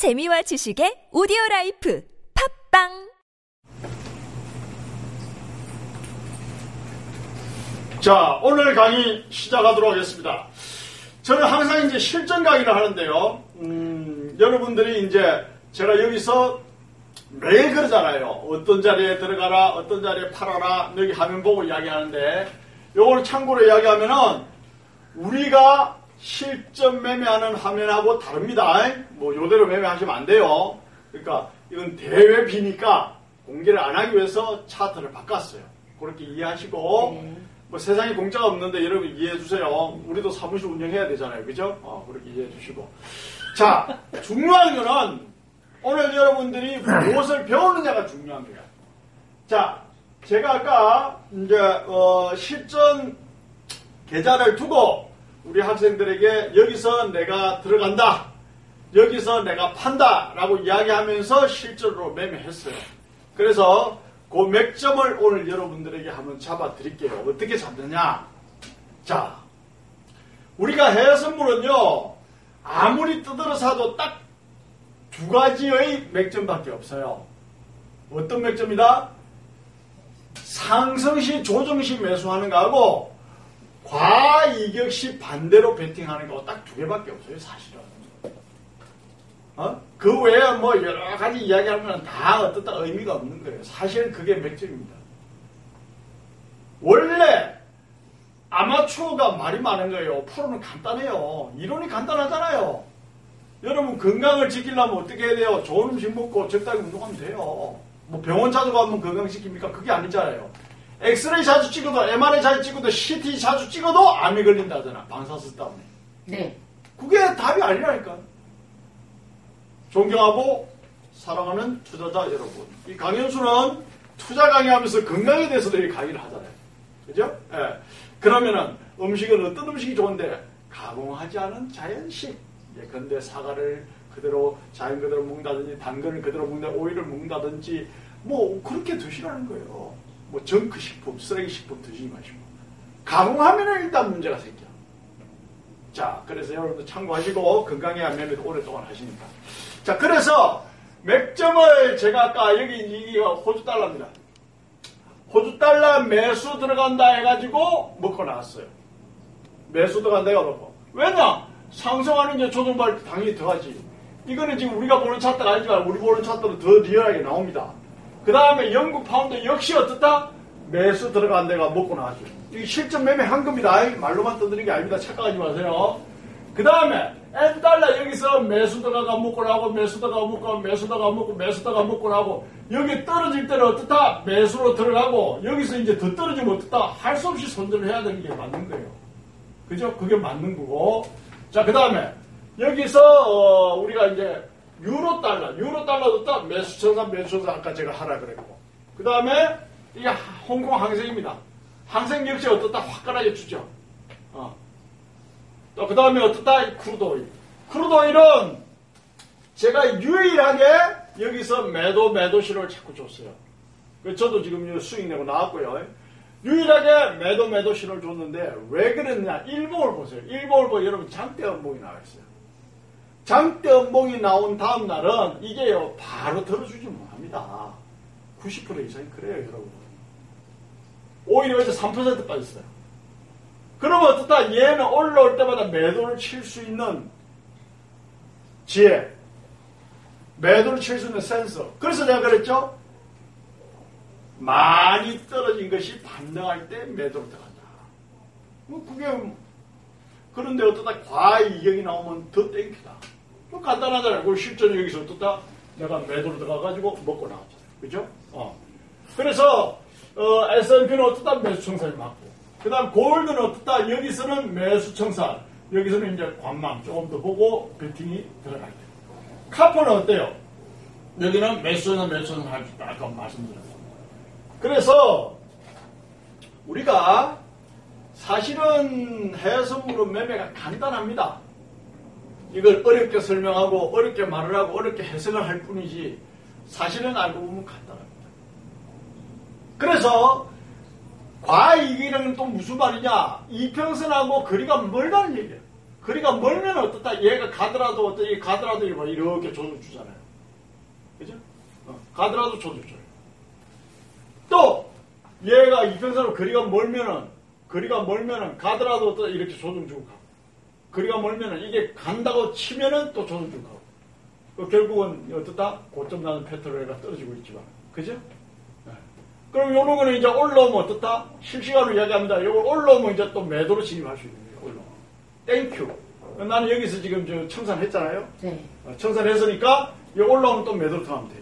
재미와 지식의 오디오라이프 팝빵. 자, 오늘 강의 시작하도록 하겠습니다. 저는 항상 이제 실전 강의를 하는데요. 여러분들이 이제 제가 여기서 매일 그러잖아요. 어떤 자리에 들어가라, 어떤 자리에 팔아라, 여기 화면 보고 이야기하는데, 요걸 참고로 이야기하면은 우리가 실전 매매하는 화면하고 다릅니다. 뭐 요대로 매매하시면 안 돼요. 그러니까 이건 대외비니까 공개를 안 하기 위해서 차트를 바꿨어요. 그렇게 이해하시고, 뭐 세상에 공짜가 없는데 여러분 이해해 주세요. 우리도 사무실 운영해야 되잖아요, 그죠? 그렇게 이해해 주시고. 자, 중요한 거는 오늘 여러분들이 무엇을 배우느냐가 중요합니다. 자, 제가 아까 이제 실전 계좌를 두고 우리 학생들에게 여기서 내가 들어간다, 여기서 내가 판다 라고 이야기하면서 실제로 매매했어요. 그래서 그 맥점을 오늘 여러분들에게 한번 잡아 드릴게요. 어떻게 잡느냐. 자, 우리가 해외 선물은요, 아무리 뜯어서 사도 딱 두 가지의 맥점밖에 없어요. 어떤 맥점이다? 상승시 조정시 매수하는가 하고 과이격시 반대로 베팅하는 거 딱 두 개밖에 없어요, 사실은. 그 외에 뭐 여러 가지 이야기하면 다 어떻다 의미가 없는 거예요. 사실 그게 맥점입니다. 원래 아마추어가 말이 많은 거예요. 프로는 간단해요. 이론이 간단하잖아요. 여러분 건강을 지키려면 어떻게 해야 돼요? 좋은 음식 먹고 적당히 운동하면 돼요. 뭐 병원 자주 가면 건강시킵니까? 그게 아니잖아요. 엑스레이 자주 찍어도, MRI 자주 찍어도, CT 자주 찍어도 암이 걸린다 하잖아. 방사선 때문에. 네. 그게 답이 아니라니까. 존경하고 사랑하는 투자자 여러분, 이 강현수는 투자 강의하면서 건강에 대해서도 강의를 하잖아요. 그죠? 예. 그러면은 음식은 어떤 음식이 좋은데? 가공하지 않은 자연식. 예컨대 사과를 그대로, 자연 그대로 먹는다든지, 당근을 그대로 먹는다든지, 오이를 먹는다든지, 뭐 그렇게 드시라는 거예요. 뭐 정크식품, 쓰레기식품 드시지 마시고. 가공하면 일단 문제가 생겨요. 자, 그래서 여러분도 참고하시고 건강에 안매매도 오랫동안 하시니까. 자, 그래서 맥점을 제가 아까 여기 호주 달러입니다. 호주 달러 매수 들어간다 해가지고 먹고 나왔어요. 매수 들어간다 해가지고. 왜냐? 상승하는 게 조정받을 때 당연히 들어가지. 이거는 지금 우리가 보는 차트가 아니지만 우리 보는 차트로 더 리얼하게 나옵니다. 그 다음에 영국 파운드 역시 어떻다? 매수 들어간 데가 먹고 나왔죠. 이게 실전 매매 한 겁니다. 말로만 떠드는 게 아닙니다. 착각하지 마세요. 그 다음에 엔달러 여기서 매수 들어가 먹고 나고, 매수 들어가 먹고, 매수 들어가 먹고, 매수 들어가 먹고 나고, 여기 떨어질 때는 어떻다? 매수로 들어가고, 여기서 이제 더 떨어지면 어떻다? 할 수 없이 손절을 해야 되는 게 맞는 거예요. 그죠? 그게 맞는 거고. 자, 그 다음에 여기서 우리가 이제 유로달러, 유로달러도 딱 매수천사, 매수천사 아까 제가 하라 그랬고, 그 다음에 이게 홍콩 항셍입니다. 항셍 역시 어떻다? 화끈하게 주죠. 또 그 다음에 어떻다? 크루도일. 크루도일은 제가 유일하게 여기서 매도 신호를 자꾸 줬어요. 저도 지금 수익 내고 나왔고요. 유일하게 매도 신호를 줬는데 왜 그랬냐? 일봉을 보세요. 일봉을 보면 여러분 장대 음봉이 나와있어요. 장대 음봉이 나온 다음 날은 이게요, 바로 들어주지 못합니다. 90% 이상이 그래요, 여러분. 오히려 이제 3% 빠졌어요. 그러면 어떻다? 얘는 올라올 때마다 매도를 칠 수 있는 지혜, 매도를 칠 수 있는 센서. 그래서 내가 그랬죠? 많이 떨어진 것이 반등할 때 매도로 들어간다. 뭐 그게, 그런데 어떻다? 과이격이 나오면 더 땡기다. 뭐 간단하잖아요. 그리고 실전 여기서 어떻다? 내가 매도로 들어가가지고 먹고 나왔잖아요. 그죠? 그래서 S&P는 어떻다? 매수청산이 맞고, 그 다음 골드는 어떻다? 여기서는 매수청산, 여기서는 이제 관망 조금 더 보고 베팅이 들어가야 돼요. 카포는 어때요? 여기는 매수청산 할 수 있다, 아까 말씀드렸어요. 그래서 우리가 사실은 해외 선물은 매매가 간단합니다. 이걸 어렵게 설명하고 어렵게 말을 하고 어렵게 해석을 할 뿐이지 사실은 알고 보면 간단합니다. 그래서 과이익이라는 또 무슨 말이냐? 이평선하고 거리가 멀다는 얘기예요. 그러니까 멀면 어떻다. 얘가 가더라도 어떠니 가더라도 이렇게 조절 주잖아요. 그죠? 가더라도 조절 줘요. 또 얘가 이평선으로 거리가 멀면은 가더라도 어떠다 이렇게 조정 주고 가고. 거리가 멀면은 이게 간다고 치면은 또 조정 주고 가고. 그 결국은 어떻다 고점 나는 패턴으로 떨어지고 있지만, 그죠? 네. 그럼 요런 거는 이제 올라오면 어떻다 실시간으로 이야기합니다. 요걸 올라오면 이제 또 매도로 진입할 수 있는 거예요. 올라오면. 땡큐. 나는 여기서 지금 저 청산했잖아요. 네. 청산했으니까 이 올라오면 또 매도로 들어가면 돼요.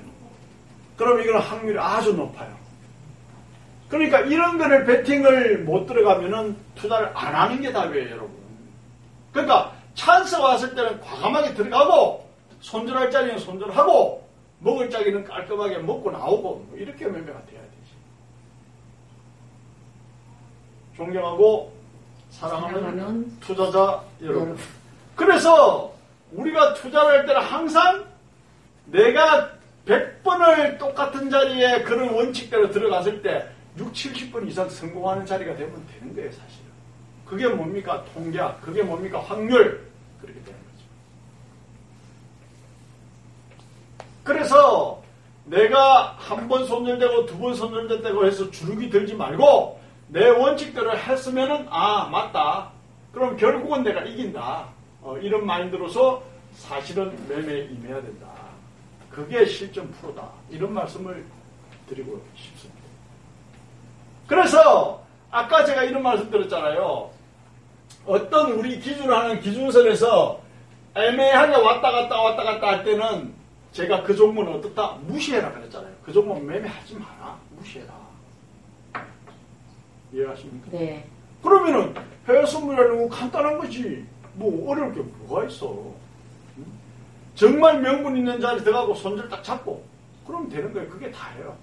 그럼 이거는 확률이 아주 높아요. 그러니까 이런 거를 배팅을 못 들어가면은 투자를 안 하는 게 답이에요, 여러분. 그러니까 찬스가 왔을 때는 과감하게 들어가고 손절할 자리는 손절하고 먹을 자리는 깔끔하게 먹고 나오고 뭐 이렇게 매매가 돼야 되지. 존경하고 사랑하는 투자자 여러분. 그래서 우리가 투자를 할 때는 항상 내가 100번을 똑같은 자리에 그런 원칙대로 들어갔을 때 60, 70번 이상 성공하는 자리가 되면 되는 거예요, 사실은. 그게 뭡니까? 통계학. 그게 뭡니까? 확률. 그렇게 되는 거죠. 그래서 내가 한 번 손절되고 두 번 손절됐다고 해서 주눅이 들지 말고 내 원칙대로 했으면은 아, 맞다. 그럼 결국은 내가 이긴다. 이런 마인드로서 사실은 매매에 임해야 된다. 그게 실전 프로다. 이런 말씀을 드리고 싶습니다. 그래서 아까 제가 이런 말씀 드렸잖아요. 어떤 우리 기준을 하는 기준선에서 애매하게 왔다 갔다 할 때는 제가 그 종목은 어떻다? 무시해라 그랬잖아요. 그 종목은 매매하지 마라. 무시해라. 이해하십니까? 네. 그러면은 회수물이라는 건 간단한 거지. 뭐 어려울 게 뭐가 있어. 응? 정말 명분 있는 자리 들어가고 손절 딱 잡고 그러면 되는 거예요. 그게 다예요.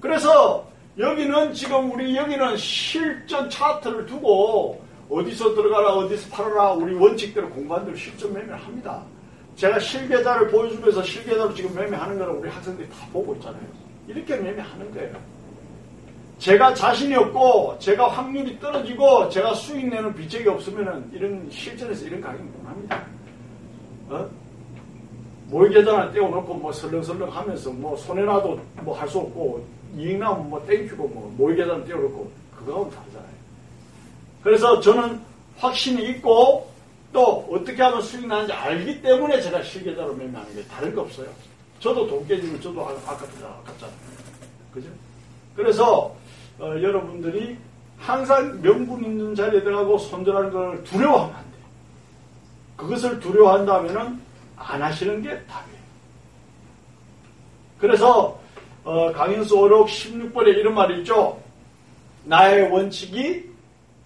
그래서 여기는 지금 우리 여기는 실전 차트를 두고 어디서 들어가라 어디서 팔아라 우리 원칙대로 공부한 대로 실전 매매를 합니다. 제가 실계좌를 보여주면서 실계좌로 지금 매매하는 거는 우리 학생들이 다 보고 있잖아요. 이렇게 매매하는 거예요. 제가 자신이 없고 제가 확률이 떨어지고 제가 수익 내는 비책이 없으면 이런 실전에서 이런 강의 못 합니다. 어? 모의계좌나 떼어놓고 뭐 설렁설렁 하면서 뭐 손해라도 뭐 할 수 없고 이익나면 뭐 땡큐고 뭐 모의계좌는 띄워놓고 그거하고는 다르잖아요. 그래서 저는 확신이 있고 또 어떻게 하면 수익 나는지 알기 때문에 제가 실계좌로 매매하는 게 다른 거 없어요. 저도 돈 깨지면 저도 아깝잖아요. 그죠? 그래서 여러분들이 항상 명분 있는 자리에 들어가고 손절하는 걸 두려워하면 안 돼요. 그것을 두려워한다면은 안 하시는 게 답이에요. 그래서 강현수 5록 16번에 이런 말이 있죠. 나의 원칙이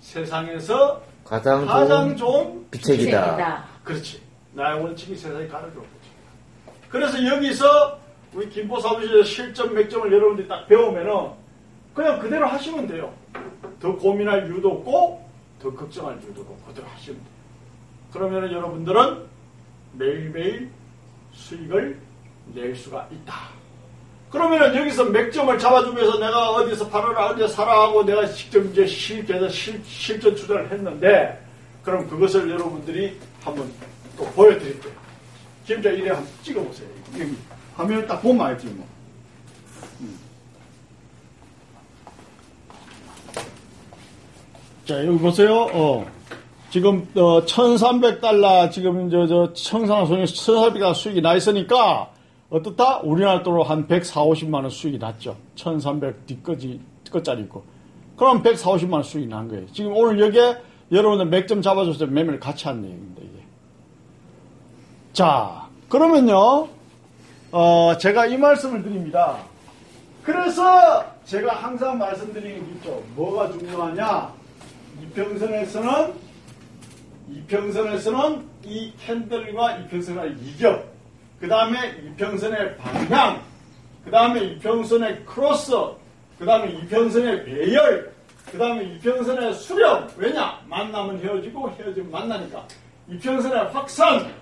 세상에서 가장 좋은 비책이다. 그렇지. 나의 원칙이 세상에 가장 좋은 비책이다. 그래서 여기서 우리 김포 사무실에서 실전 맥점을 여러분들이 딱 배우면은 그냥 그대로 하시면 돼요. 더 고민할 이유도 없고 더 걱정할 이유도 없고 그대로 하시면 돼요. 그러면은 여러분들은 매일매일 수익을 낼 수가 있다. 그러면은 여기서 맥점을 잡아주면서 내가 어디서 팔아라, 어디서 사라 하고 내가 직접 이제 실전 투자를 했는데, 그럼 그것을 여러분들이 한번 또 보여드릴게요. 진짜 이래 한번 찍어보세요. 여기 화면을 딱 보면 알지 뭐. 자, 여기 보세요. 지금, $1,300, 지금 저 청산한 손익, $1,300 수익이 나 있으니까, 어떻다? 우리나라 돈으로 한 140~150만원 수익이 났죠. 1,300 뒤끝짜리 있고. 그럼 140~150만원 수익이 난 거예요. 지금 오늘 여기에 여러분들 맥점 잡아줬을 때 매매를 같이 한 얘기입니다, 이게. 자, 그러면요, 제가 이 말씀을 드립니다. 그래서 제가 항상 말씀드리는 게 있죠. 뭐가 중요하냐? 이평선에서는 이 캔들과 이평선의 이격. 그 다음에 이평선의 방향, 그 다음에 이평선의 크로스, 그 다음에 이평선의 배열, 그 다음에 이평선의 수렴. 왜냐? 만나면 헤어지고 헤어지면 만나니까. 이평선의 확산,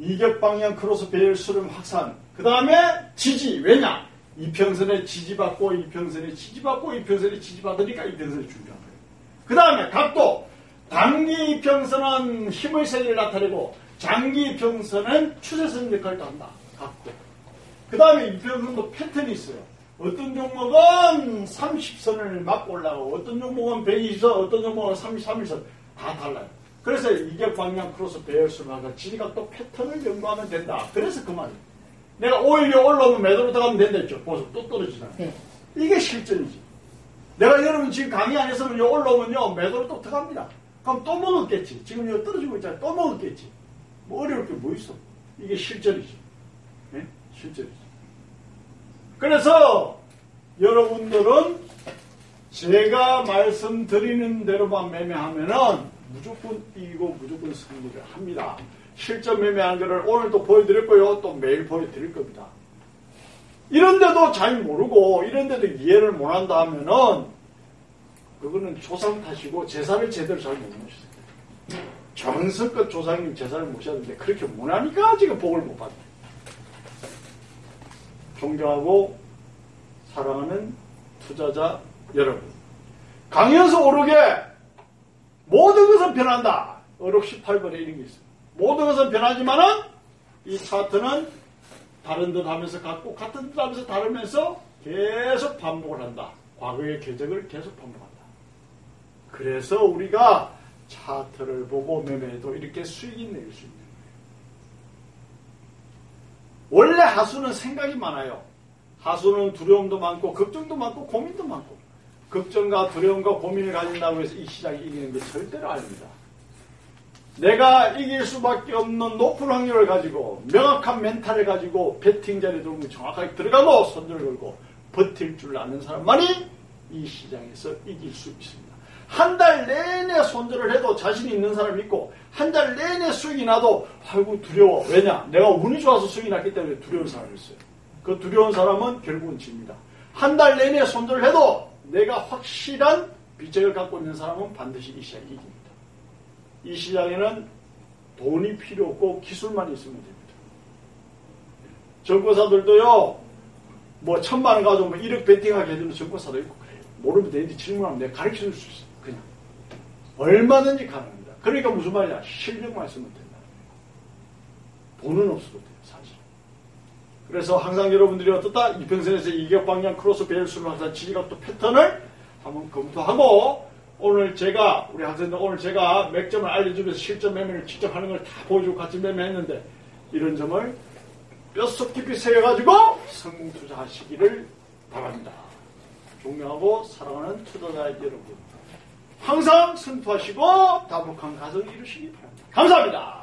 이격 방향, 크로스, 배열, 수렴, 확산. 그 다음에 지지. 왜냐? 이평선에 지지받고 이평선에 지지받으니까 이평선이 중요한 거예요. 그 다음에 각도. 단기 이평선은 힘의 세기를 나타내고 장기 이평선은 추세선 역할을 한다. 각도. 그 다음에 이평선도 패턴이 있어요. 어떤 종목은 30선을 맞고 올라가고 어떤 종목은 120선, 어떤 종목은 33선. 다 달라요. 그래서 이격 방향 크로스 배열수마다 지리각도 패턴을 연구하면 된다. 그래서 그 말이에요. 내가 오히려 올라오면 매도로 들어가면 된다 했죠. 보석 또 떨어지잖아요. 네. 이게 실전이지. 내가 여러분 지금 강의 안 했으면 올라오면요 매도로 또 들어갑니다. 그럼 또 먹었겠지. 지금 여기 떨어지고 있잖아요. 또 먹었겠지. 뭐 어려울 게 뭐 있어. 이게 실전이지. 네? 실전이지. 그래서 여러분들은 제가 말씀드리는 대로만 매매하면은 무조건 이기고 무조건 승리를 합니다. 실전 매매한 거를 오늘도 보여드렸고요. 또 매일 보여드릴 겁니다. 이런데도 잘 모르고 이런데도 이해를 못한다 하면은 그거는 조상 탓이고 제사를 제대로 잘 못 모셨어요. 정성껏 조상님 제사를 모셨는데 그렇게 못하니까 지금 복을 못 받아요. 존경하고 사랑하는 투자자 여러분, 강현수 오록에 모든 것은 변한다. 오록 18번에 이런 게 있어요. 모든 것은 변하지만은 이 차트는 다른 듯 하면서 같고 같은 듯 하면서 다르면서 계속 반복을 한다. 과거의 궤적을 계속 반복한다. 그래서 우리가 차트를 보고 매매해도 이렇게 수익이 낼 수 있는 거예요. 원래 하수는 생각이 많아요. 하수는 두려움도 많고 걱정도 많고 고민도 많고 걱정과 두려움과 고민을 가진다고 해서 이 시장이 이기는 게 절대로 아닙니다. 내가 이길 수밖에 없는 높은 확률을 가지고 명확한 멘탈을 가지고 배팅 자리에 들어오면 정확하게 들어가고 손절 걸고 버틸 줄 아는 사람만이 이 시장에서 이길 수 있습니다. 한 달 내내 손절을 해도 자신이 있는 사람이 있고 한 달 내내 수익이 나도 아이고 두려워. 왜냐? 내가 운이 좋아서 수익이 났기 때문에 두려운 사람이 있어요. 그 두려운 사람은 결국은 집니다. 한 달 내내 손절을 해도 내가 확실한 비책을 갖고 있는 사람은 반드시 이 시장이 이깁니다. 이 시장에는 돈이 필요 없고 기술만 있으면 됩니다. 정권사들도요, 뭐 1,000만 원 가지고 1억 베팅하게 해주는 정권사도 있고 그래요. 모르면 되는지 질문하면 내가 가르쳐 줄 수 있어요. 그냥. 얼마든지 가능합니다. 그러니까 무슨 말이냐. 실력만 있으면 된다. 돈은 없어도 돼요, 사실. 그래서 항상 여러분들이 어떻다? 이평선에서 이격 방향 크로스 배열 수를 항상 지지각도 패턴을 한번 검토하고 오늘 제가 우리 학생들 오늘 제가 맥점을 알려주면서 실전 매매를 직접 하는 걸 다 보여주고 같이 매매했는데 이런 점을 뼛속 깊이 새겨가지고 성공 투자하시기를 바랍니다. 존경하고 사랑하는 투자자 여러분, 항상 승부하시고 다복한 가정 이루시기 바랍니다. 감사합니다.